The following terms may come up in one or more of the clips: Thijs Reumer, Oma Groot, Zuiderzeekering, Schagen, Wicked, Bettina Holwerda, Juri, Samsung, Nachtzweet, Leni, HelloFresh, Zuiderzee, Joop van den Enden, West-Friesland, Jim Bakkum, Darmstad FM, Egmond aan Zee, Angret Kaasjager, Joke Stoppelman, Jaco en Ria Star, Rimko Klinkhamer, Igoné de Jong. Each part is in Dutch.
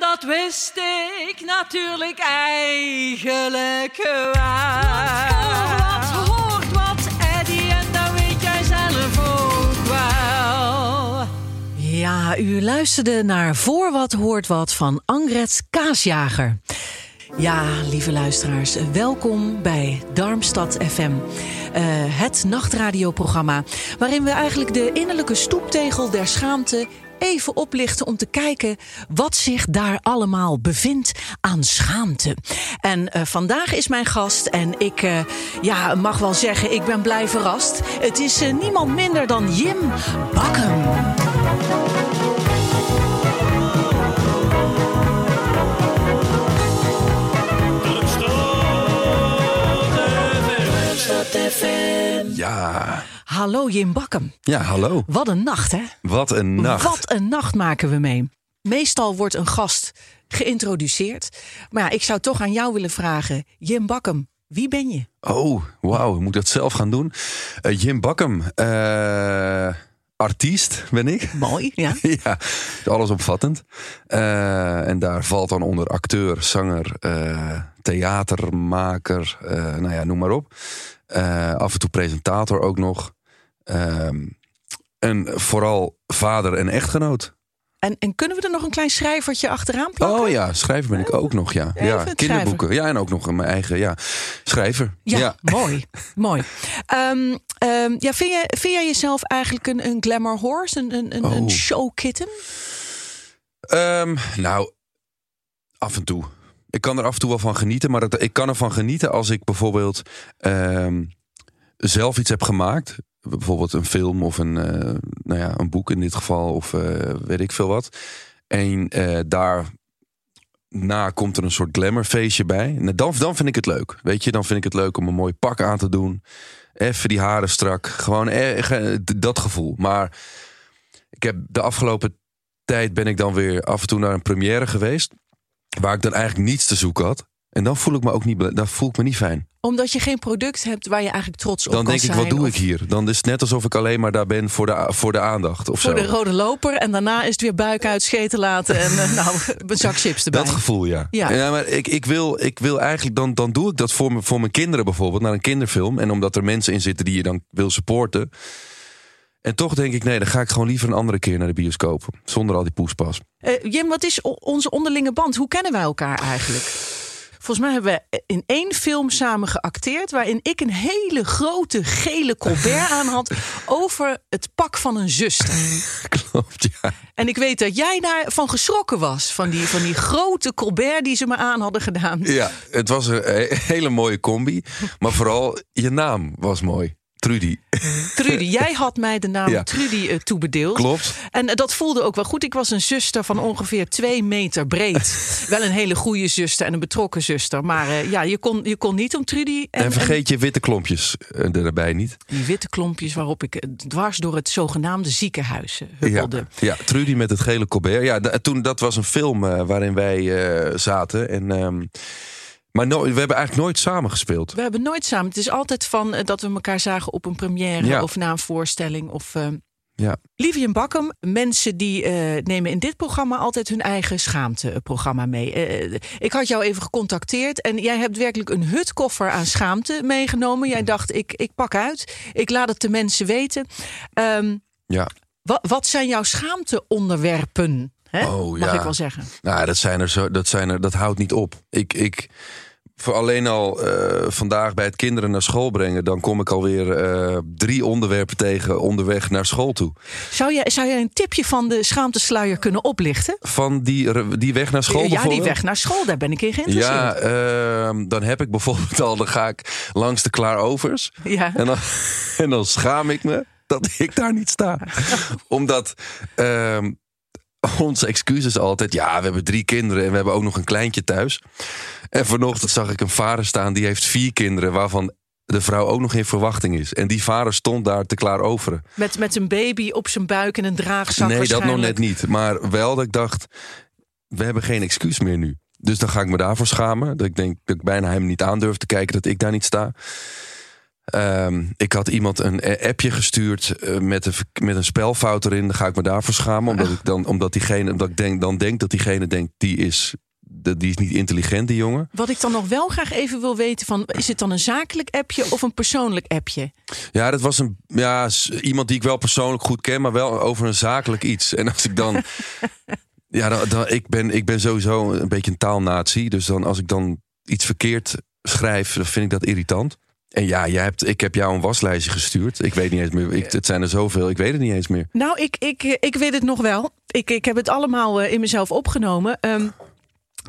Dat wist ik natuurlijk eigenlijk wel. Wat hoort wat, Eddie, en dat weet jij zelf ook wel. Ja, u luisterde naar Voor Wat Hoort Wat van Angret Kaasjager. Ja, lieve luisteraars, welkom bij Darmstad FM. Het nachtradioprogramma waarin we eigenlijk de innerlijke stoeptegel der schaamte even oplichten om te kijken wat zich daar allemaal bevindt aan schaamte. En vandaag is mijn gast en ik mag wel zeggen, ik ben blij verrast. Het is niemand minder dan Jim Bakkum. Ja. Hallo Jim Bakkum. Ja, hallo. Wat een nacht, hè? Wat een nacht. Wat een nacht maken we mee. Meestal wordt een gast geïntroduceerd. Maar ja, ik zou toch aan jou willen vragen. Jim Bakkum, wie ben je? Oh, wauw. Moet ik dat zelf gaan doen? Jim Bakkum. Artiest ben ik. Mooi, ja. Ja, allesomvattend. En daar valt dan onder acteur, zanger, theatermaker. Noem maar op. Af en toe presentator ook nog. En vooral vader en echtgenoot. En kunnen we er nog een klein schrijvertje achteraan plakken? Oh ja, schrijver ben ik ook nog, ja. Ja, kinderboeken. Schrijver. Ja, en ook nog mijn eigen schrijver. Ja, ja. Mooi. Mooi. Vind jij jezelf eigenlijk een glamour horse? Een showkitten? Af en toe. Ik kan er af en toe wel van genieten. Maar ik kan ervan genieten als ik bijvoorbeeld zelf iets heb gemaakt. Bijvoorbeeld een film of een boek in dit geval. Of weet ik veel wat. En daarna komt er een soort glamourfeestje bij. En dan vind ik het leuk. Weet je, dan vind ik het leuk om een mooi pak aan te doen. Even die haren strak. Gewoon dat gevoel. Maar ik heb de afgelopen tijd ben ik dan weer af en toe naar een première geweest. Waar ik dan eigenlijk niets te zoeken had. En dan voel ik me ook niet, fijn. Omdat je geen product hebt waar je eigenlijk trots op kan zijn. Dan denk ik, wat doe ik hier? Dan is het net alsof ik alleen maar daar ben voor de aandacht. Of voor zo. De rode loper en daarna is het weer buik uit, scheten laten. En een zak chips erbij. Dat gevoel, ja. Ja, maar ik wil eigenlijk, dan doe ik dat voor mijn kinderen bijvoorbeeld. Naar een kinderfilm. En omdat er mensen in zitten die je dan wil supporten. En toch denk ik, nee, dan ga ik gewoon liever een andere keer naar de bioscoop. Zonder al die poespas. Jim, wat is onze onderlinge band? Hoe kennen wij elkaar eigenlijk? Volgens mij hebben we in 1 film samen geacteerd. Waarin ik een hele grote gele colbert aan had. Over het pak van een zuster. Klopt, ja. En ik weet dat jij daarvan geschrokken was. Van die grote colbert die ze me aan hadden gedaan. Ja, het was een hele mooie combi. Maar vooral je naam was mooi. Trudy, jij had mij de naam Trudy toebedeeld. Klopt. En dat voelde ook wel goed. Ik was een zuster van ongeveer 2 meter breed. Wel een hele goede zuster en een betrokken zuster. Maar je kon niet om Trudy. En vergeet je witte klompjes erbij niet. Die witte klompjes waarop ik dwars door het zogenaamde ziekenhuis huppelde. Ja, Trudy met het gele colbert. Ja, dat was een film waarin wij zaten en... Maar we hebben eigenlijk nooit samen gespeeld. We hebben nooit samen. Het is altijd van dat we elkaar zagen op een première of na een voorstelling. Lieve Jim Bakkum, mensen die nemen in dit programma altijd hun eigen schaamteprogramma mee. Ik had jou even gecontacteerd en jij hebt werkelijk een hutkoffer aan schaamte meegenomen. Jij dacht, ik pak uit. Ik laat het de mensen weten. Wat zijn jouw schaamteonderwerpen? Mag ik wel zeggen. Nou, dat houdt niet op. Ik voor alleen al vandaag bij het kinderen naar school brengen... dan kom ik alweer 3 onderwerpen tegen onderweg naar school toe. Zou jij een tipje van de schaamtesluier kunnen oplichten? Van die weg naar school bijvoorbeeld? Ja, die weg naar school, daar ben ik in geïnteresseerd. Ja, dan heb ik bijvoorbeeld al... dan ga ik langs de Klaarovers. Ja. En dan schaam ik me dat ik daar niet sta. Omdat... Onze excuses altijd. Ja, we hebben 3 kinderen en we hebben ook nog een kleintje thuis. En vanochtend zag ik een vader staan die heeft 4 kinderen... waarvan de vrouw ook nog in verwachting is. En die vader stond daar te klaaroveren. Met een baby op zijn buik en een draagzak. Nee, dat nog net niet. Maar wel dat ik dacht, we hebben geen excuus meer nu. Dus dan ga ik me daarvoor schamen. Dat ik denk dat ik bijna hem niet aandurf te kijken dat ik daar niet sta. Ik had iemand een appje gestuurd met een spelfout erin. Dan ga ik me daarvoor schamen. Omdat ik denk dat diegene denkt, die is niet intelligent, die jongen. Wat ik dan nog wel graag even wil weten, van, is het dan een zakelijk appje of een persoonlijk appje? Ja, dat was iemand die ik wel persoonlijk goed ken, maar wel over een zakelijk iets. En als ik dan... ja, ik ben sowieso een beetje een taalnazi. Dus dan, als ik dan iets verkeerd schrijf, dan vind ik dat irritant. En ja, ik heb jou een waslijstje gestuurd. Ik weet niet eens meer. Het zijn er zoveel, ik weet het niet eens meer. Nou, ik weet het nog wel. Ik heb het allemaal in mezelf opgenomen.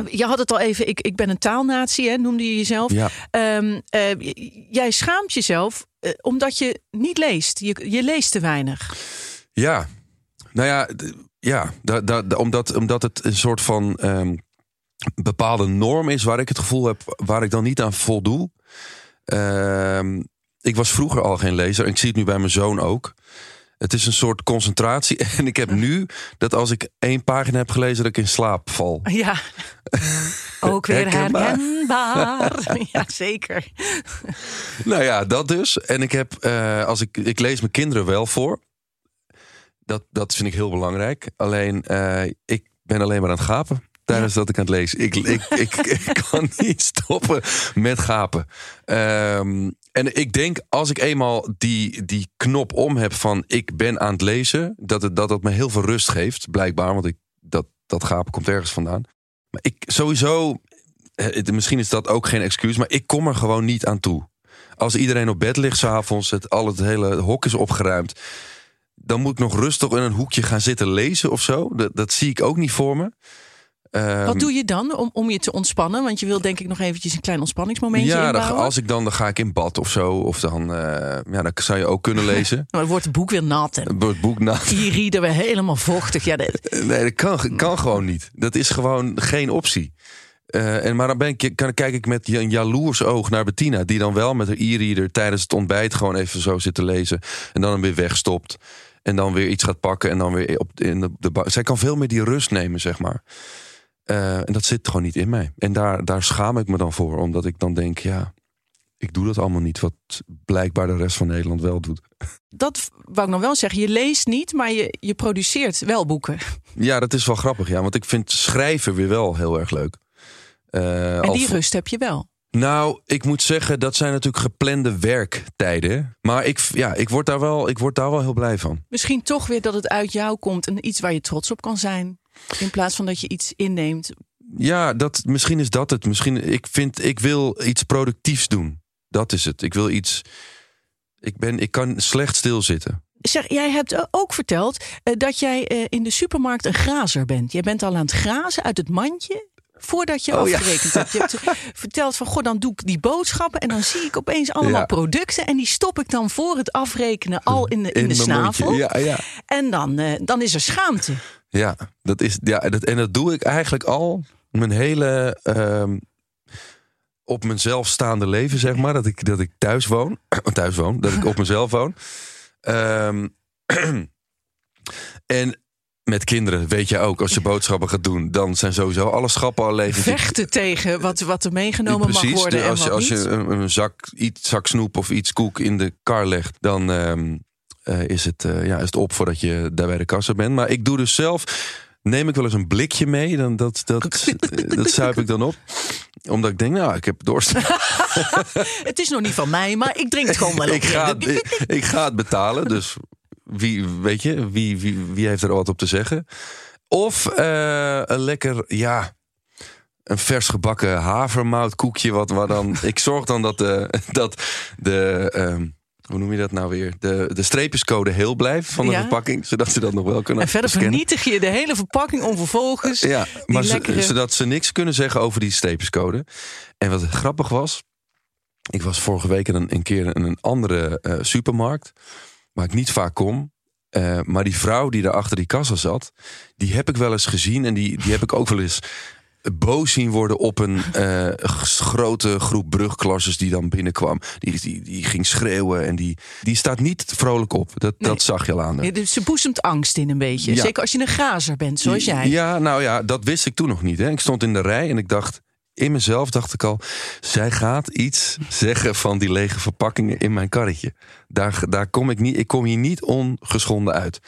Je had het al even, ik ben een taalnazi, hè, noemde je jezelf. Ja. Jij schaamt jezelf omdat je niet leest. Je leest te weinig. Ja, nou ja, omdat het een soort van bepaalde norm is... waar ik het gevoel heb, waar ik dan niet aan voldoe... Ik was vroeger al geen lezer en ik zie het nu bij mijn zoon ook. Het is een soort concentratie. En ik heb nu dat als ik 1 pagina heb gelezen, dat ik in slaap val. Ja, ook weer herkenbaar. Ja, zeker. Nou ja, dat dus. En ik heb, als ik lees mijn kinderen wel voor. Dat vind ik heel belangrijk. Alleen, ik ben alleen maar aan het gapen. Tijdens dat ik aan het lezen. Ik kan niet stoppen met gapen. En ik denk, als ik eenmaal die knop om heb van ik ben aan het lezen... dat het me heel veel rust geeft, blijkbaar. Want dat gapen komt ergens vandaan. Maar ik sowieso, misschien is dat ook geen excuus... maar ik kom er gewoon niet aan toe. Als iedereen op bed ligt s'avonds, het hele hok is opgeruimd... dan moet ik nog rustig in een hoekje gaan zitten lezen of zo. Dat zie ik ook niet voor me. Wat doe je dan om je te ontspannen? Want je wil denk ik nog eventjes een klein ontspanningsmomentje inbouwen. Ja, dan ga ik in bad of zo. Of dan zou je ook kunnen lezen. Maar wordt het boek weer nat. En wordt het boek nat. Hier weer helemaal vochtig. Ja, nee, dat kan gewoon niet. Dat is gewoon geen optie. Maar dan kijk ik met een jaloers oog naar Bettina... die dan wel met haar e-reader tijdens het ontbijt gewoon even zo zit te lezen... en dan hem weer wegstopt. En dan weer iets gaat pakken en dan weer in de zij kan veel meer die rust nemen, zeg maar. En dat zit gewoon niet in mij. En daar schaam ik me dan voor. Omdat ik dan denk, ja, ik doe dat allemaal niet. Wat blijkbaar de rest van Nederland wel doet. Dat wou ik nog wel zeggen. Je leest niet, maar je produceert wel boeken. Ja, dat is wel grappig. Ja, want ik vind schrijven weer wel heel erg leuk. Rust heb je wel. Nou, ik moet zeggen, dat zijn natuurlijk geplande werktijden. Maar ik word daar wel heel blij van. Misschien toch weer dat het uit jou komt. En iets waar je trots op kan zijn. In plaats van dat je iets inneemt. Ja, misschien is dat het. Ik wil iets productiefs doen. Dat is het. Ik wil iets. Ik kan slecht stilzitten. Zeg, jij hebt ook verteld dat jij in de supermarkt een grazer bent. Jij bent al aan het grazen uit het mandje. Voordat je afgerekend hebt. Je hebt verteld van, dan doe ik die boodschappen... en dan zie ik opeens allemaal producten... en die stop ik dan voor het afrekenen al in de snavel. Ja. En dan is er schaamte. Ja, dat doe ik eigenlijk al mijn hele... op mezelf staande leven, zeg maar. Dat ik thuis woon, dat ik op mezelf woon. En... Met kinderen, weet je ook, als je boodschappen gaat doen... dan zijn sowieso alle schappen al leeg. Vechten tegen wat er meegenomen mag worden en wat niet. Als je een zak snoep of iets koek in de kar legt... dan is het op voordat je daar bij de kassa bent. Maar ik doe dus zelf, neem ik wel eens een blikje mee. Dan dat zuip ik dan op. Omdat ik denk, ik heb dorst. Het is nog niet van mij, maar ik drink het gewoon wel op. Ik ga het betalen, dus... Wie heeft er wat op te zeggen? Of een lekker, een vers gebakken havermoutkoekje. Waar dan, ik zorg dan dat de hoe noem je dat nou weer? De streepjescode heel blijft van de verpakking. Zodat ze dat nog wel kunnen. En verder vernietig je de hele verpakking om vervolgens. Zodat ze niks kunnen zeggen over die streepjescode. En wat grappig was. Ik was vorige week een keer in een andere supermarkt. Waar ik niet vaak kom. Maar die vrouw die daar achter die kassa zat. Die heb ik wel eens gezien. En die heb ik ook wel eens boos zien worden op een grote groep brugklassers die dan binnenkwam. Die ging schreeuwen en die staat niet vrolijk op. Dat zag je al aan. Ja, dus ze boezemt angst in een beetje. Ja. Zeker als je een grazer bent, zoals jij. Ja, nou ja, dat wist ik toen nog niet. Hè. Ik stond in de rij en ik dacht, in mezelf dacht ik al, zij gaat iets zeggen van die lege verpakkingen in mijn karretje. Daar kom ik niet. Ik kom hier niet ongeschonden uit.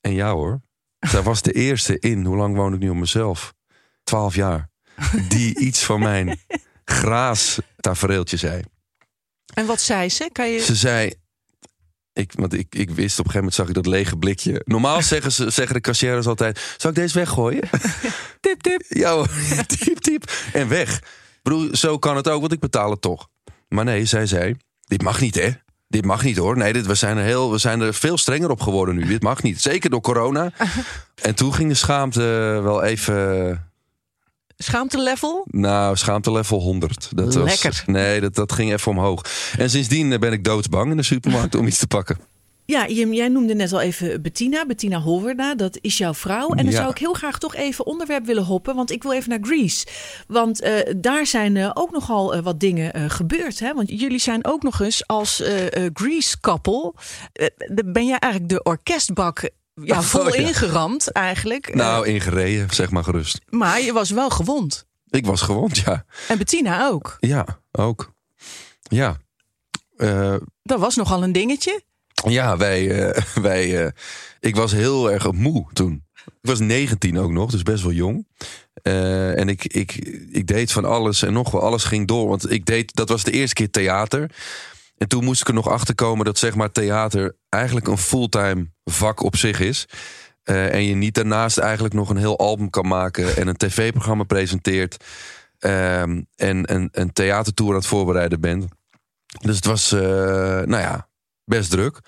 En ja hoor, zij was de eerste in, hoe lang woon ik nu op mezelf? 12 jaar, die iets van mijn graas-tafereeltje zei. En wat zei ze? Ze zei, want ik wist op een gegeven moment, zag ik dat lege blikje. Normaal zeggen de kassières altijd, zal ik deze weggooien? Tip, tip. Ja hoor, tip, tip. En weg. Ik bedoel, zo kan het ook, want ik betaal het toch. Maar nee, zij zei, dit mag niet hè. Dit mag niet hoor. Nee, we zijn er veel strenger op geworden nu. Dit mag niet. Zeker door corona. En toen ging de schaamte wel even. Schaamte-level? Nou, schaamte-level 100. Dat lekker. Dat ging even omhoog. En sindsdien ben ik doodsbang in de supermarkt om iets te pakken. Ja, Jim, jij noemde net al even Bettina Holwerda. Dat is jouw vrouw. En dan zou ik heel graag toch even onderwerp willen hoppen. Want ik wil even naar Greece. Want daar zijn ook nogal wat dingen gebeurd. Hè? Want jullie zijn ook nog eens als Greece-koppel. Ben jij eigenlijk de orkestbak... Ja, ingeramd eigenlijk. Nou, ingereden, zeg maar gerust. Maar je was wel gewond. Ik was gewond, ja. En Bettina ook. Ja, ook. Ja. Dat was nogal een dingetje. Ja, wij ik was heel erg moe toen. Ik was 19 ook nog, dus best wel jong. En ik deed van alles en nog wel. Alles ging door, want dat was de eerste keer theater. En toen moest ik er nog achter komen dat zeg maar theater eigenlijk een fulltime vak op zich is. En je niet daarnaast eigenlijk nog een heel album kan maken en een tv-programma presenteert. En een theatertour aan het voorbereiden bent. Dus het was, best druk.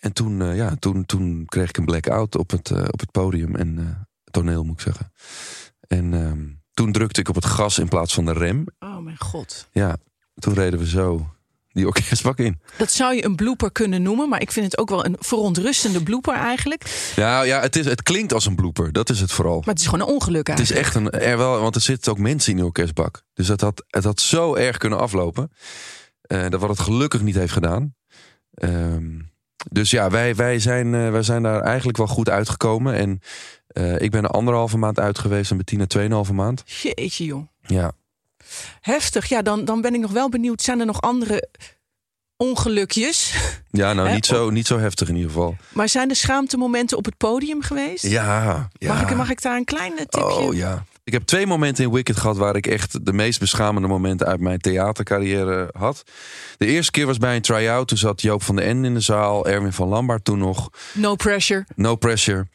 En toen kreeg ik een blackout op het podium en toneel moet ik zeggen. En toen drukte ik op het gas in plaats van de rem. Oh mijn god. Ja, toen reden we zo... die orkestbak in. Dat zou je een blooper kunnen noemen, maar ik vind het ook wel een verontrustende blooper eigenlijk. Nou ja, het klinkt als een blooper, dat is het vooral. Maar het is gewoon een ongeluk eigenlijk. Het is echt want er zitten ook mensen in die orkestbak. Dus het had zo erg kunnen aflopen. Dat wat het gelukkig niet heeft gedaan. Dus ja, wij zijn daar eigenlijk wel goed uitgekomen. En ik ben 1,5 maand uit geweest en Bettina 2,5 maand. Jeetje joh. Ja. Heftig, ja, dan ben ik nog wel benieuwd. Zijn er nog andere ongelukjes? Ja, nou, niet zo heftig in ieder geval. Maar zijn er schaamtemomenten op het podium geweest? Ja. Mag ik daar een klein tipje? Oh ja. Ik heb 2 momenten in Wicked gehad waar ik echt de meest beschamende momenten uit mijn theatercarrière had. De eerste keer was bij een try-out. Toen zat Joop van den Enden in de zaal. Erwin van Lambaard toen nog. No pressure.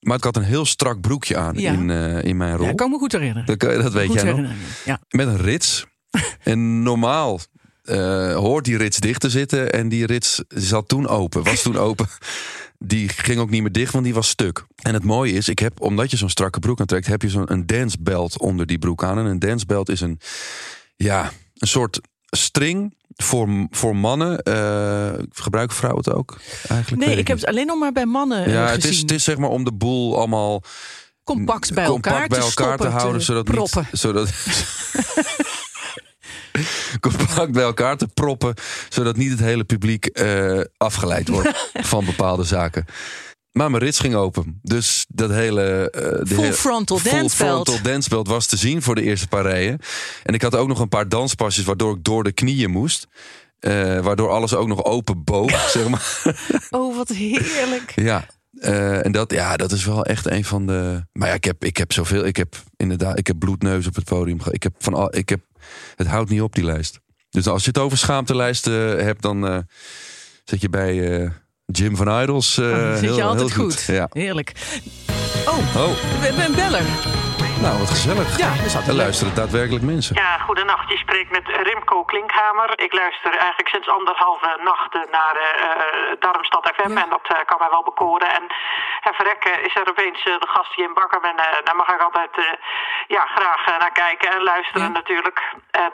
Maar ik had een heel strak broekje aan in mijn rol. Ja, ik kan me goed herinneren. Dat weet jij nog. Ja. Met een rits. En normaal hoort die rits dicht te zitten. En die rits zat toen open. Was toen open. Die ging ook niet meer dicht, want die was stuk. En het mooie is, omdat je zo'n strakke broek aantrekt... heb je een dancebelt onder die broek aan. En een dancebelt is een soort string... Voor mannen, gebruiken vrouwen het ook? Eigenlijk nee, ik heb het alleen nog maar bij mannen gezien. Het is zeg maar om de boel allemaal compact bij elkaar te houden. Compact bij elkaar te proppen, zodat niet het hele publiek afgeleid wordt van bepaalde zaken. Maar mijn rits ging open. Dus dat hele... Full frontal dancebelt was te zien voor de eerste paar rijen. En ik had ook nog een paar danspasjes... waardoor ik door de knieën moest. Waardoor alles ook nog open boog, zeg maar. Oh, wat heerlijk. Ja, en dat is wel echt een van de... Maar ja, ik heb zoveel... Ik heb bloedneus op het podium. Het houdt niet op, die lijst. Dus als je het over schaamtelijsten hebt... dan zit je bij... Jim van Idols. Zit je altijd heel goed. Ja. Heerlijk. Oh, we hebben een beller. Nou, wat gezellig. Ja, er luisteren daadwerkelijk mensen. Ja, goedenacht. Je spreekt met Rimko Klinkhamer. Ik luister eigenlijk sinds anderhalve nacht naar Darmstad FM. Ja. En dat kan mij wel bekoren. En verrekken is er opeens de gast Jim Bakkum. En daar mag ik altijd graag naar kijken en luisteren natuurlijk. En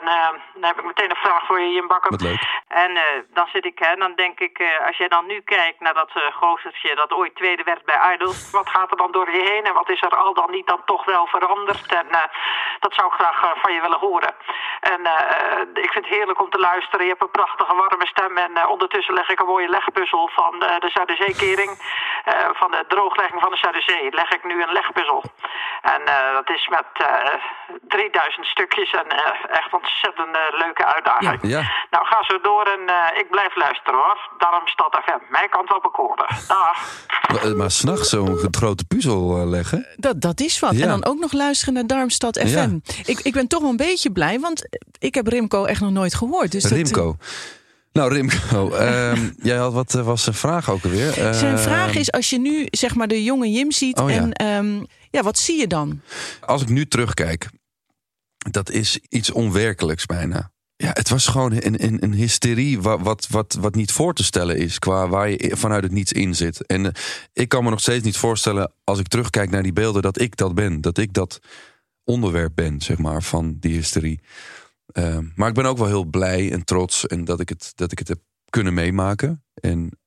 dan heb ik meteen een vraag voor je, Jim Bakkum. Wat leuk. En dan zit ik, en dan denk ik, als jij dan nu kijkt naar dat gozer dat ooit tweede werd bij Idols. Wat gaat er dan door je heen en wat is er al dan niet dan toch wel veranderd? En dat zou ik graag van je willen horen. En ik vind het heerlijk om te luisteren. Je hebt een prachtige warme stem en ondertussen leg ik een mooie legpuzzel van de Zuiderzeekering. Van de drooglegging van de Zuiderzee leg ik nu een legpuzzel. En dat is met 3000 stukjes en echt ontzettend leuke uitdaging. Ja, ja. Nou, ga zo door en ik blijf luisteren hoor. Darmstad FM, mij kan het wel bekoren. Dag. Maar s'nachts zo'n grote puzzel leggen? Dat is wat. Ja. En dan ook nog luisteren naar Darmstad FM. Ja. Ik ben toch wel een beetje blij, want ik heb Rimko echt nog nooit gehoord. Dus Rimko? Nou, Rimko, jij had wat was zijn vraag ook alweer. Zijn vraag is, als je nu zeg maar de jonge Jim ziet, en wat zie je dan? Als ik nu terugkijk, dat is iets onwerkelijks bijna. Ja, het was gewoon een hysterie wat niet voor te stellen is, qua waar je vanuit het niets in zit. En ik kan me nog steeds niet voorstellen, als ik terugkijk naar die beelden, dat ik dat ben. Dat ik dat onderwerp ben, zeg maar, van die hysterie. Maar ik ben ook wel heel blij en trots en dat ik het heb kunnen meemaken. En,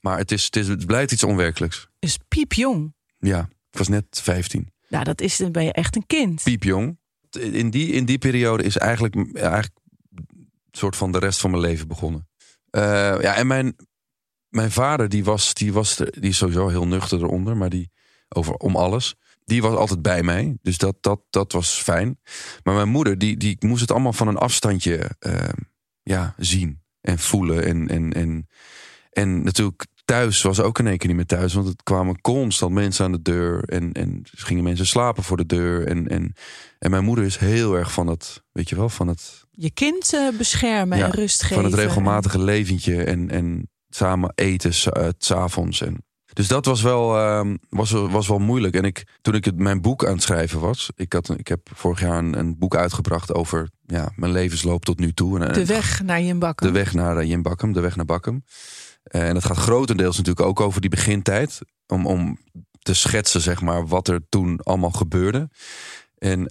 maar het blijft iets onwerkelijks. Is piepjong. Ja, ik was net 15. Nou, dan ben je echt een kind. Piepjong. In die periode is eigenlijk soort van de rest van mijn leven begonnen. En mijn vader, die is sowieso heel nuchter eronder, maar die om alles. Die was altijd bij mij, dus dat was fijn. Maar mijn moeder, die moest het allemaal van een afstandje zien en voelen. En natuurlijk thuis was ook in één keer niet meer thuis. Want het kwamen constant mensen aan de deur. En gingen mensen slapen voor de deur. En mijn moeder is heel erg van dat, weet je wel, van het... Je kind beschermen en rust geven. Van het regelmatige leventje en samen eten 's avonds en... Dus dat was wel moeilijk. En mijn boek aan het schrijven was... Ik heb vorig jaar een boek uitgebracht over mijn levensloop tot nu toe. De weg naar Jim Bakkum. De weg naar Jim Bakkum, de weg naar Bakkum. En dat gaat grotendeels natuurlijk ook over die begintijd. Om te schetsen, zeg maar, wat er toen allemaal gebeurde. En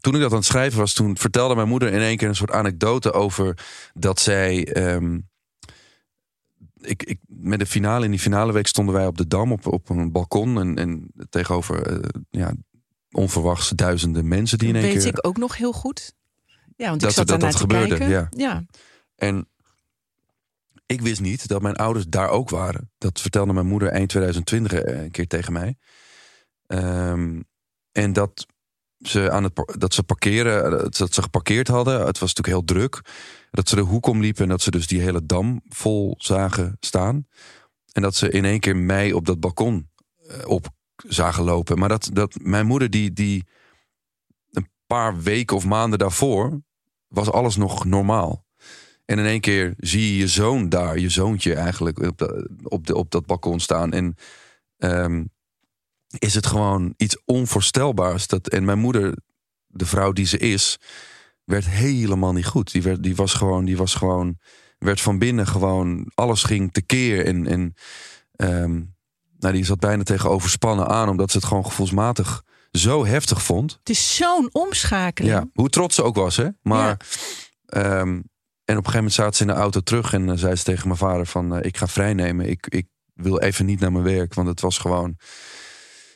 toen ik dat aan het schrijven was... toen vertelde mijn moeder in één keer een soort anekdote over... dat zij... met de finale, in die finale week stonden wij op de Dam op een balkon en tegenover onverwachts duizenden mensen die in één keer... Weet ik ook nog heel goed. Ja, want ik zat daarnaar te kijken. Ja. En ik wist niet dat mijn ouders daar ook waren. Dat vertelde mijn moeder eind 2020 een keer tegen mij. En dat ze geparkeerd hadden. Het was natuurlijk heel druk. Dat ze de hoek omliepen en dat ze dus die hele Dam vol zagen staan. En dat ze in één keer mij op dat balkon op zagen lopen. Maar dat mijn moeder die een paar weken of maanden daarvoor was alles nog normaal. En in één keer zie je je zoon daar, je zoontje eigenlijk op dat balkon staan. En is het gewoon iets onvoorstelbaars. En mijn moeder, de vrouw die ze is, werd helemaal niet goed. Werd van binnen gewoon... Alles ging tekeer. Die zat bijna tegen overspannen aan... omdat ze het gewoon gevoelsmatig zo heftig vond. Het is zo'n omschakeling. Ja, hoe trots ze ook was, hè. Maar... Ja. En op een gegeven moment zaten ze in de auto terug... en zei ze tegen mijn vader van... ik ga vrijnemen. Ik wil even niet naar mijn werk. Want het was gewoon...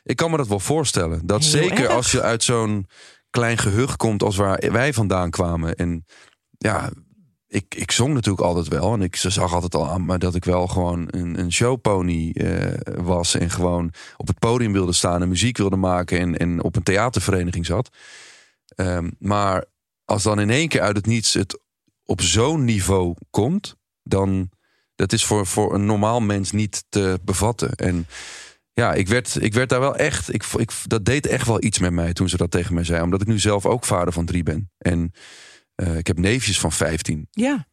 Ik kan me dat wel voorstellen. Dat heel zeker erg. Als je uit zo'n klein gehucht komt als waar wij vandaan kwamen. En ik zong natuurlijk altijd wel. En ze zag altijd al aan me dat ik wel gewoon een showpony was. En gewoon op het podium wilde staan en muziek wilde maken. En op een theatervereniging zat. Maar als dan in één keer uit het niets het op zo'n niveau komt. Dan dat is voor een normaal mens niet te bevatten. En... Ja, ik werd daar wel echt... dat deed echt wel iets met mij toen ze dat tegen mij zei. Omdat ik nu zelf ook vader van 3 ben. En ik heb neefjes van 15. Ja.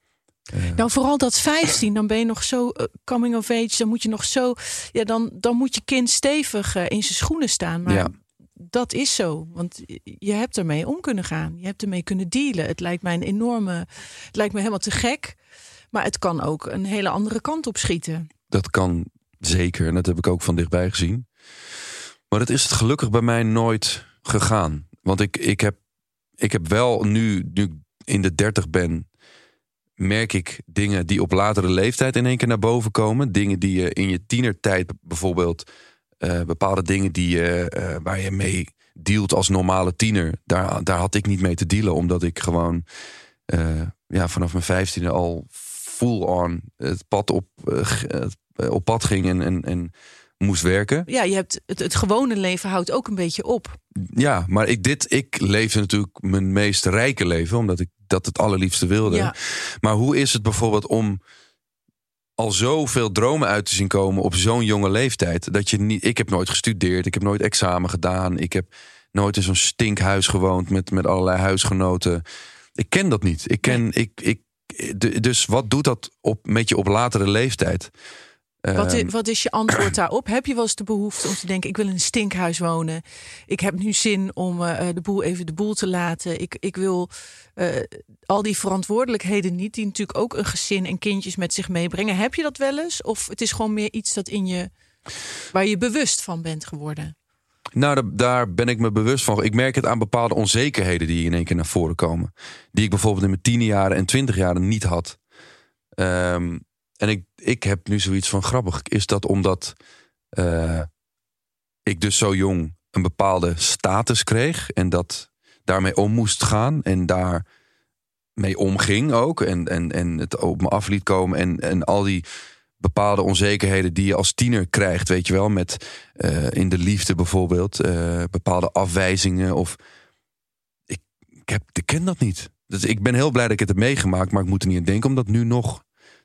Nou, vooral dat 15, dan ben je nog zo coming of age. Dan moet je nog zo... Ja, dan moet je kind stevig in zijn schoenen staan. Maar dat is zo. Want je hebt ermee om kunnen gaan. Je hebt ermee kunnen dealen. Het lijkt mij het lijkt me helemaal te gek. Maar het kan ook een hele andere kant op schieten. Dat kan zeker. En dat heb ik ook van dichtbij gezien. Maar dat is het gelukkig bij mij nooit gegaan. Want ik heb wel nu ik in de 30 ben, merk ik dingen die op latere leeftijd in één keer naar boven komen. Dingen die je in je tienertijd bijvoorbeeld, bepaalde dingen die waar je mee dealt als normale tiener. Daar had ik niet mee te dealen, omdat ik gewoon vanaf mijn 15e al full on het pad op pad ging en moest werken. Ja, je hebt het gewone leven houdt ook een beetje op. Ja, maar ik leefde natuurlijk mijn meest rijke leven, omdat ik dat het allerliefste wilde. Ja. Maar hoe is het bijvoorbeeld om al zoveel dromen uit te zien komen op zo'n jonge leeftijd? Dat je niet. Ik heb nooit gestudeerd, ik heb nooit examen gedaan, ik heb nooit in zo'n stinkhuis gewoond met allerlei huisgenoten. Ik ken dat niet. Dus wat doet dat met je op latere leeftijd? Wat is je antwoord daarop? Heb je wel eens de behoefte om te denken, ik wil in een stinkhuis wonen. Ik heb nu zin om de boel te laten. Ik wil al die verantwoordelijkheden niet, die natuurlijk ook een gezin en kindjes met zich meebrengen. Heb je dat wel eens? Of het is gewoon meer iets waar je bewust van bent geworden? Nou, daar ben ik me bewust van. Ik merk het aan bepaalde onzekerheden die in één keer naar voren komen. Die ik bijvoorbeeld in mijn 10e jaren en 20 jaren niet had. En ik heb nu zoiets van grappig. Is dat omdat ik dus zo jong een bepaalde status kreeg en dat daarmee om moest gaan en daarmee omging ook en het op me af liet komen en al die bepaalde onzekerheden die je als tiener krijgt, weet je wel, met in de liefde bijvoorbeeld bepaalde afwijzingen of ik ken dat niet. Dus ik ben heel blij dat ik het heb meegemaakt, maar ik moet er niet aan denken om dat nu nog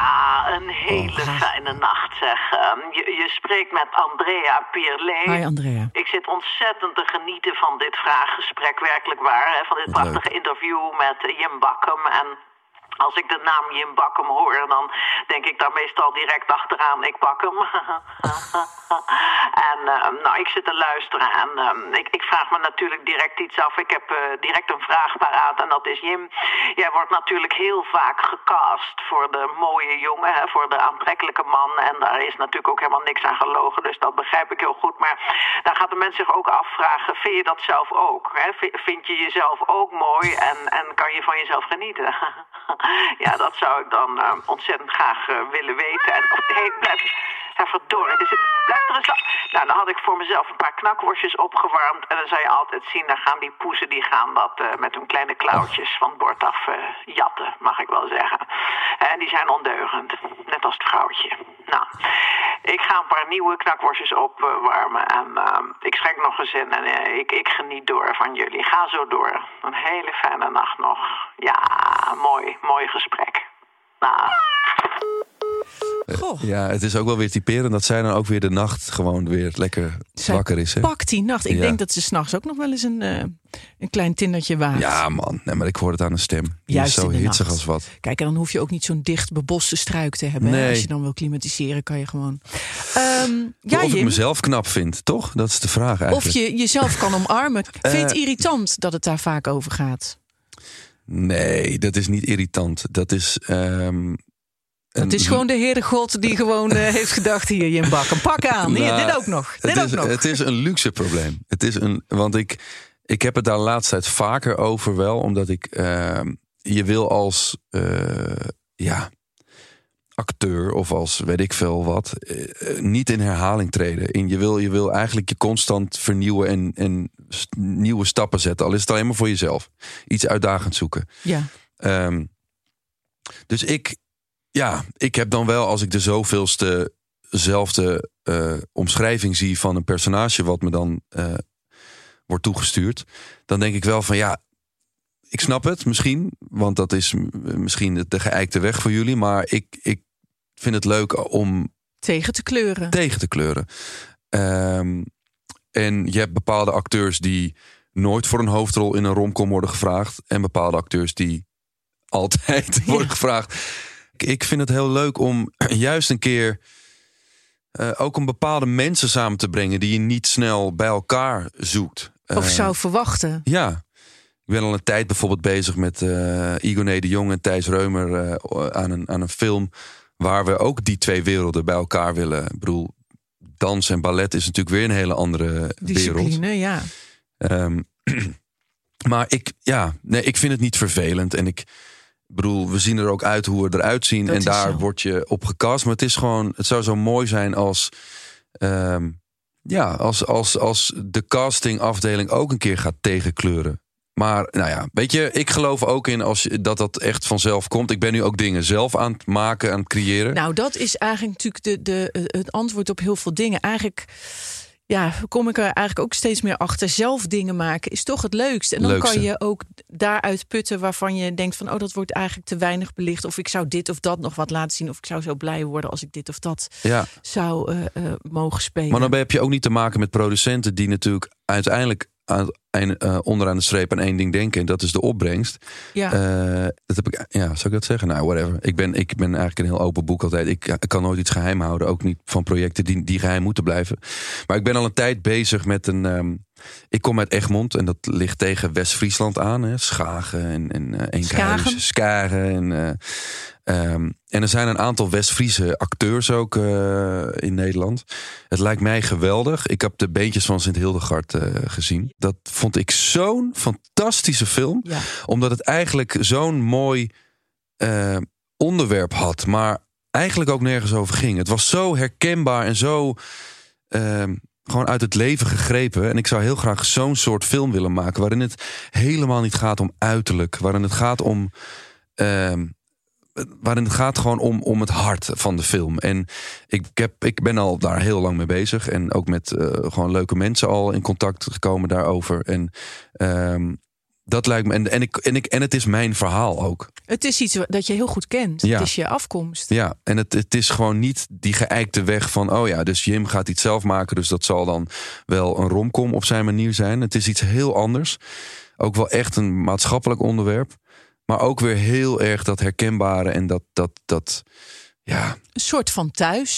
Ja, een hele fijne nacht, zeg. Je spreekt met Andrea Pierlee. Hi, Andrea. Ik zit ontzettend te genieten van dit vraaggesprek, werkelijk waar. Hè, van dit prachtige interview met Jim Bakkum. En als ik de naam Jim Bakkum hoor, dan denk ik daar meestal direct achteraan, ik pak hem. En ik zit te luisteren en ik vraag me natuurlijk direct iets af. Ik heb direct een vraag paraat en dat is, Jim, jij wordt natuurlijk heel vaak gecast voor de mooie jongen, hè, voor de aantrekkelijke man. En daar is natuurlijk ook helemaal niks aan gelogen, dus dat begrijp ik heel goed. Maar daar gaat de mens zich ook afvragen, vind je dat zelf ook? Hè? Vind je jezelf ook mooi en kan je van jezelf genieten? Ja, dat zou ik dan ontzettend graag willen weten. En verdorie, dus blijft er eens. Nou, dan had ik voor mezelf een paar knakworstjes opgewarmd. En dan zou je altijd zien, dan gaan die poezen, die gaan dat met hun kleine klauwtjes van het bord af jatten, mag ik wel zeggen. En die zijn ondeugend, net als het vrouwtje. Nou, ik ga een paar nieuwe knakworstjes opwarmen. Ik schenk nog eens in en ik geniet door van jullie. Ga zo door. Een hele fijne nacht nog. Ja, mooi gesprek. Nou. Goh. Ja, het is ook wel weer typerend dat zij dan ook weer de nacht gewoon weer lekker wakker is. Hè? Pakt die nacht. Ik denk dat ze 's nachts ook nog wel eens een klein tindertje waagt. Ja man, nee, maar ik hoor het aan de stem. Die juist is zo hitsig nacht. Als wat. Kijk, en dan hoef je ook niet zo'n dicht beboste struik te hebben. Nee. Als je dan wil klimatiseren, kan je gewoon... of Jim, ik mezelf knap vind, toch? Dat is de vraag eigenlijk. Of je jezelf kan omarmen. Vind je het irritant dat het daar vaak over gaat? Nee, dat is niet irritant. Dat is... Het is gewoon de Heere God die gewoon heeft gedacht... hier, Jim Bakkum, pak aan. Hier, dit ook nog. Het is een luxe probleem. Het is een, want ik, Ik heb het daar de laatste tijd vaker over wel. Omdat ik... je wil als... acteur of als weet ik veel wat, niet in herhaling treden. En je wil eigenlijk je constant vernieuwen en nieuwe stappen zetten. Al is het alleen maar voor jezelf. Iets uitdagend zoeken. Ja. Dus ik heb dan wel, als ik de zoveelstezelfde omschrijving zie van een personage wat me dan wordt toegestuurd, dan denk ik wel van ja, ik snap het misschien, want dat is misschien de geëikte weg voor jullie. Maar ik vind het leuk om... Tegen te kleuren. En je hebt bepaalde acteurs die nooit voor een hoofdrol in een romcom worden gevraagd. En bepaalde acteurs die altijd worden gevraagd. Ik vind het heel leuk om juist een keer... ook een bepaalde mensen samen te brengen die je niet snel bij elkaar zoekt. Of zou verwachten. Ja. Ik ben al een tijd bijvoorbeeld bezig met Igoné de Jong en Thijs Reumer aan een film waar we ook die twee werelden bij elkaar willen. Ik bedoel, dans en ballet is natuurlijk weer een hele andere discipline, wereld. Ja. Maar ik vind het niet vervelend. En ik bedoel, we zien er ook uit hoe we eruit zien. Dat en daar word je op gecast. Maar het is gewoon, het zou zo mooi zijn als... als de castingafdeling ook een keer gaat tegenkleuren. Maar nou ja, weet je, ik geloof ook in als dat echt vanzelf komt. Ik ben nu ook dingen zelf aan het maken, aan het creëren. Nou, dat is eigenlijk natuurlijk het antwoord op heel veel dingen. Eigenlijk kom ik er eigenlijk ook steeds meer achter. Zelf dingen maken is toch het leukst. En dan kan je ook daaruit putten waarvan je denkt van... oh, dat wordt eigenlijk te weinig belicht. Of ik zou dit of dat nog wat laten zien. Of ik zou zo blij worden als ik dit of dat zou mogen spelen. Maar dan heb je ook niet te maken met producenten... die natuurlijk uiteindelijk... onderaan de streep aan één ding denken. En dat is de opbrengst. Ja. Dat heb ik. Ja, zou ik dat zeggen? Nou, whatever. Ik ben eigenlijk een heel open boek altijd. Ik kan nooit iets geheim houden. Ook niet van projecten die geheim moeten blijven. Maar ik ben al een tijd bezig met een... ik kom uit Egmond. En dat ligt tegen West-Friesland aan. Hè? Schagen en Enkhuizen. Schagen. En er zijn een aantal West-Friese acteurs ook in Nederland. Het lijkt mij geweldig. Ik heb de Beentjes van Sint-Hildegard gezien. Dat vond ik zo'n fantastische film. Ja. Omdat het eigenlijk zo'n mooi onderwerp had. Maar eigenlijk ook nergens over ging. Het was zo herkenbaar en zo... gewoon uit het leven gegrepen. En ik zou heel graag zo'n soort film willen maken... waarin het helemaal niet gaat om uiterlijk. Waarin het gaat om... waarin het gaat gewoon om het hart van de film. En ik ben al daar heel lang mee bezig. En ook met gewoon leuke mensen al in contact gekomen daarover. En dat lijkt me... En het is mijn verhaal ook. Het is iets dat je heel goed kent. Ja. Het is je afkomst. Ja, en het is gewoon niet die geëikte weg van... oh ja, dus Jim gaat iets zelf maken... dus dat zal dan wel een romcom op zijn manier zijn. Het is iets heel anders. Ook wel echt een maatschappelijk onderwerp. Maar ook weer heel erg dat herkenbare en dat ja. Een soort van thuis.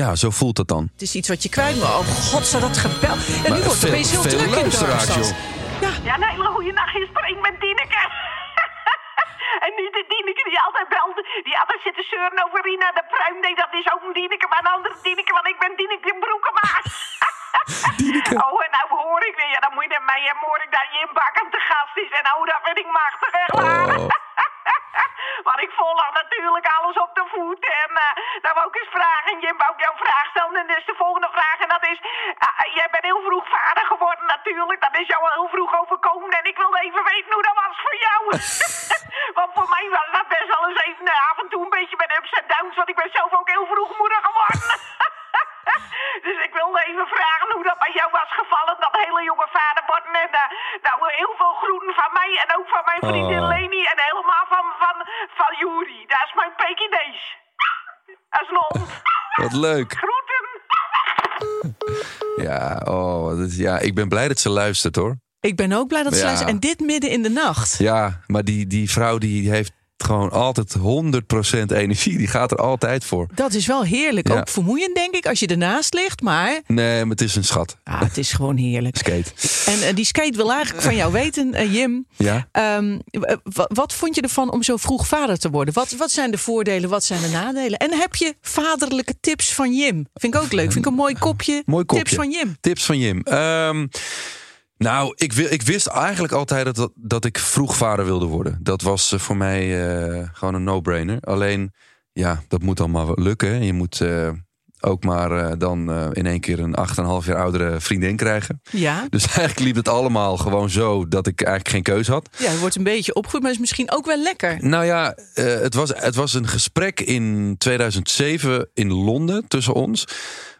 Ja, zo voelt dat dan. Het is iets wat je kwijt wil. Oh god, zou dat gebeld. En maar nu wordt het opeens heel druk in Darmstad. Ja, nee, goeiedag. Hier spreek ik met Dieneke. En niet de Dieneke die altijd belde. Die altijd zit te zeuren over Rina de Pruim. Nee, dat is ook een Dieneke, maar een andere Dieneke. Want ik ben Dieneke Broekema. Dieneke. Oh, en nou hoor ik weer. Ja, dan moet je naar mij en hoor ik dat Jim Bakkum te gast is. En nou, dat vind ik machtig. Maar ik volg natuurlijk alles op de voet. En dan wou ik eens vragen. En Jim wou ik jouw vraag stellen. En dat is de volgende vraag. En dat is, jij bent heel vroeg vader geworden natuurlijk. Dat is jou al heel vroeg overkomen. En ik wilde even weten hoe dat was voor jou. Want voor mij was dat best wel eens even af en toe een beetje met ups en downs. Want ik ben zelf ook heel vroeg moeder geworden. Dus ik wilde even vragen hoe dat bij jou was gevallen. Dat hele jonge vader worden. En heel veel groeten van mij. En ook van mijn vriendin Leni. En helemaal van Juri. Dat is mijn Pekinees. Dat is een hond. Wat leuk. Groeten. Ik ben blij dat ze luistert hoor. Ik ben ook blij dat ze luistert. En dit midden in de nacht. Ja, maar die vrouw die heeft... gewoon altijd 100% energie. Die gaat er altijd voor. Dat is wel heerlijk. Ja. Ook vermoeiend, denk ik, als je ernaast ligt. Maar... nee, maar het is een schat. Ah, het is gewoon heerlijk. Skate. En die skate wil eigenlijk van jou weten, Jim. Ja? Wat vond je ervan om zo vroeg vader te worden? Wat zijn de voordelen, wat zijn de nadelen? En heb je vaderlijke tips van Jim? Vind ik ook leuk. Vind ik een mooi kopje. Tips van Jim. Nou, ik wist eigenlijk altijd dat ik vroeg vader wilde worden. Dat was voor mij gewoon een no-brainer. Alleen, ja, dat moet dan maar lukken. Je moet ook maar dan in één keer een 8,5 jaar oudere vriendin krijgen. Ja. Dus eigenlijk liep het allemaal gewoon zo dat ik eigenlijk geen keus had. Ja, het wordt een beetje opgevoed, maar is misschien ook wel lekker. Nou ja, het was een gesprek in 2007 in Londen tussen ons.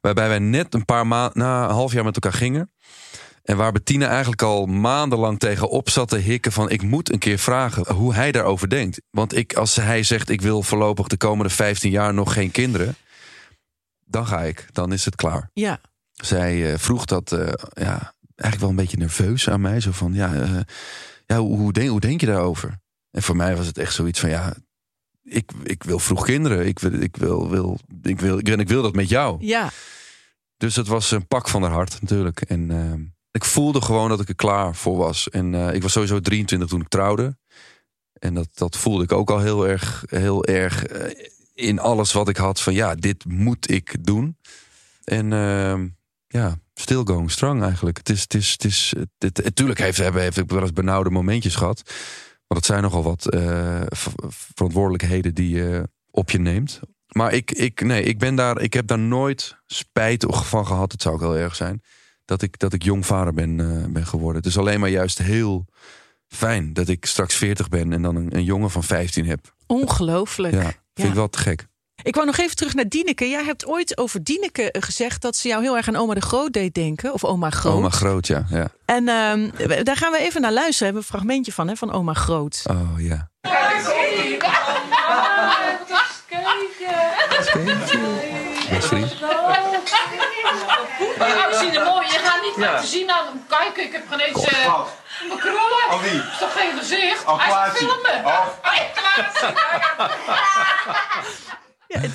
Waarbij wij net een paar maanden, na een half jaar met elkaar gingen. En waar Bettina eigenlijk al maandenlang tegenop zat te hikken van... ik moet een keer vragen hoe hij daarover denkt. Want als hij zegt, ik wil voorlopig de komende 15 jaar nog geen kinderen... dan ga ik, dan is het klaar. Ja. Zij vroeg dat eigenlijk wel een beetje nerveus aan mij. Zo van, hoe denk je daarover? En voor mij was het echt zoiets van, ja... ik wil vroeg kinderen, ik wil dat met jou. Ja. Dus het was een pak van haar hart natuurlijk. En... ik voelde gewoon dat ik er klaar voor was. En ik was sowieso 23 toen ik trouwde. En dat voelde ik ook al heel erg in alles wat ik had. Van ja, dit moet ik doen. En still going strong eigenlijk. Het is natuurlijk heb ik wel eens benauwde momentjes gehad. Want het zijn nogal wat verantwoordelijkheden die je op je neemt. Maar ik heb daar nooit spijt van gehad. Het zou ook heel erg zijn. Dat ik jong vader ben geworden. Het is alleen maar juist heel fijn dat ik straks 40 ben... en dan een jongen van 15 heb. Ongelooflijk. Ja, vind ik wel te gek. Ik wou nog even terug naar Dieneke. Jij hebt ooit over Dieneke gezegd... dat ze jou heel erg aan Oma de Groot deed denken. Of Oma Groot. Oma Groot, ja. En daar gaan we even naar luisteren. We hebben een fragmentje van Oma Groot. Oh, ja. Maar we zien hem mooi. Je gaat niet laten zien aan hem. Kijk, ik heb geen eens mijn krullen. Of wie? Is toch geen gezicht? Hij is aan het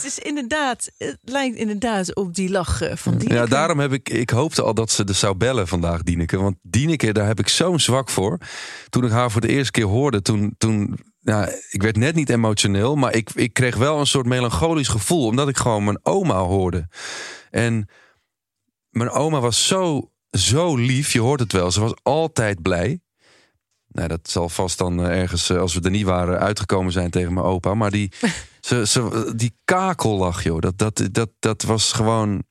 filmen. Ja, het lijkt inderdaad op die lach van Dieneke. Ja, daarom ik hoopte al dat ze er zou bellen vandaag, Dieneke. Want Dieneke, daar heb ik zo'n zwak voor. Toen ik haar voor de eerste keer hoorde, ik werd net niet emotioneel. Maar ik kreeg wel een soort melancholisch gevoel. Omdat ik gewoon mijn oma hoorde. En... mijn oma was zo lief, je hoort het wel. Ze was altijd blij. Nou, dat zal vast dan ergens, als we er niet waren, uitgekomen zijn tegen mijn opa. Maar die kakellach, joh, dat was gewoon...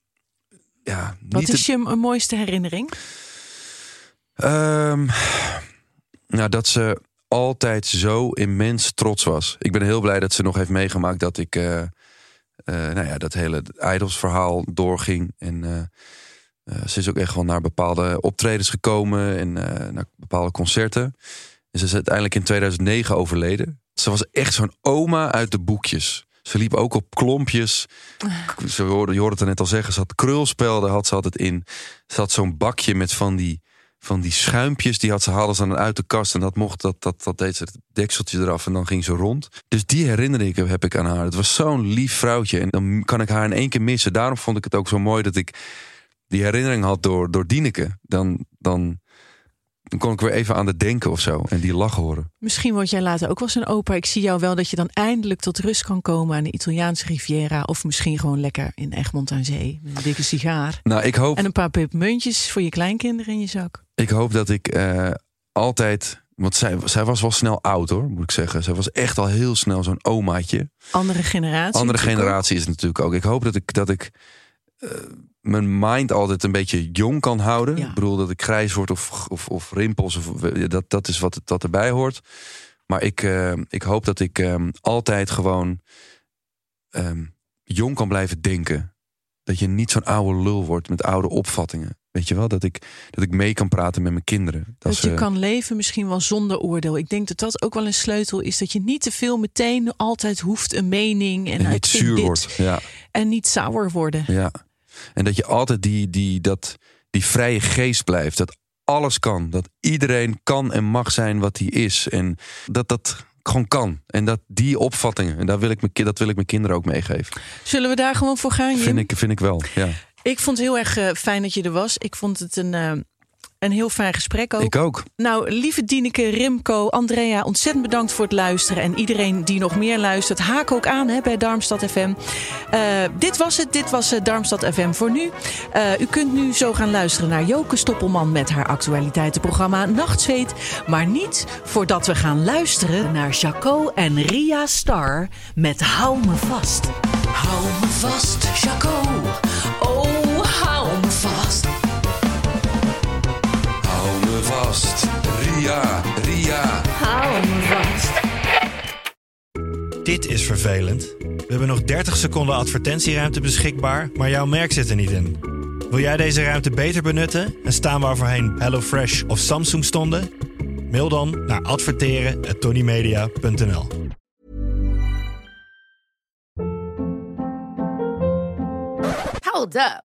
ja, niet. Wat is je mooiste herinnering? Dat ze altijd zo immens trots was. Ik ben heel blij dat ze nog heeft meegemaakt dat ik... dat hele Idols verhaal doorging. En... ze is ook echt wel naar bepaalde optredens gekomen en naar bepaalde concerten. En ze is uiteindelijk in 2009 overleden. Ze was echt zo'n oma uit de boekjes. Ze liep ook op klompjes. Je hoorde het net al zeggen, ze had krulspel, daar had ze altijd in. Ze had zo'n bakje met van die schuimpjes, die haalde ze dan uit de kast. En dat deed ze het dekseltje eraf en dan ging ze rond. Dus die herinnering heb ik aan haar. Het was zo'n lief vrouwtje. En dan kan ik haar in één keer missen. Daarom vond ik het ook zo mooi dat ik... die herinnering had door Dieneke. Dan kon ik weer even aan het denken of zo. En die lach horen. Misschien word jij later ook wel zo'n opa. Ik zie jou wel dat je dan eindelijk tot rust kan komen... aan de Italiaanse Riviera. Of misschien gewoon lekker in Egmond aan Zee. Met een dikke sigaar. Nou, ik hoop... en een paar pipmuntjes voor je kleinkinderen in je zak. Ik hoop dat ik altijd... want zij was wel snel oud, hoor, moet ik zeggen. Zij was echt al heel snel zo'n omaatje. Andere generatie is het natuurlijk ook. Ik hoop dat ik mijn mind altijd een beetje jong kan houden. Ja. Ik bedoel, dat ik grijs word of rimpels. Dat is wat erbij hoort. Maar ik hoop dat ik altijd gewoon jong kan blijven denken. Dat je niet zo'n oude lul wordt met oude opvattingen. Weet je wel, dat ik mee kan praten met mijn kinderen. Dat je kan leven misschien wel zonder oordeel. Ik denk dat dat ook wel een sleutel is. Dat je niet te veel meteen altijd hoeft een mening. En niet zuur wordt. Ja. En niet sauer worden. Ja. En dat je altijd die vrije geest blijft. Dat alles kan. Dat iedereen kan en mag zijn wat hij is. En dat gewoon kan. En dat die opvattingen. En dat wil ik mijn kinderen ook meegeven. Zullen we daar gewoon voor gaan, Jim? Vind ik wel, ja. Ik vond het heel erg fijn dat je er was. Ik vond het een Een heel fijn gesprek ook. Ik ook. Nou, lieve Dieneke, Rimko, Andrea, ontzettend bedankt voor het luisteren. En iedereen die nog meer luistert, haak ook aan bij Darmstad FM. Dit was het. Dit was Darmstad FM voor nu. U kunt nu zo gaan luisteren naar Joke Stoppelman met haar actualiteitenprogramma Nachtzweet. Maar niet voordat we gaan luisteren naar Jaco en Ria Star met Hou me vast. Hou me vast, Jaco. Oh, hou me vast. Vast. Ria. Hou me vast. Dit is vervelend. We hebben nog 30 seconden advertentieruimte beschikbaar, maar jouw merk zit er niet in. Wil jij deze ruimte beter benutten en staan waar voorheen HelloFresh of Samsung stonden? Mail dan naar adverteren@tonymedia.nl. Hold up.